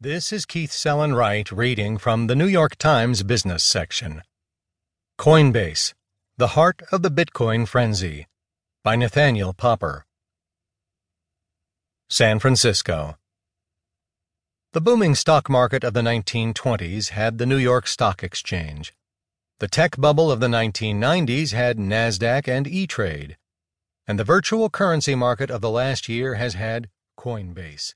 This is Keith Sellon-Wright reading from the New York Times business section. Coinbase, The Heart of the Bitcoin Frenzy, by Nathaniel Popper. San Francisco. The booming stock market of the 1920s had the New York Stock Exchange. The tech bubble of the 1990s had NASDAQ and E-Trade. And the virtual currency market of the last year has had Coinbase.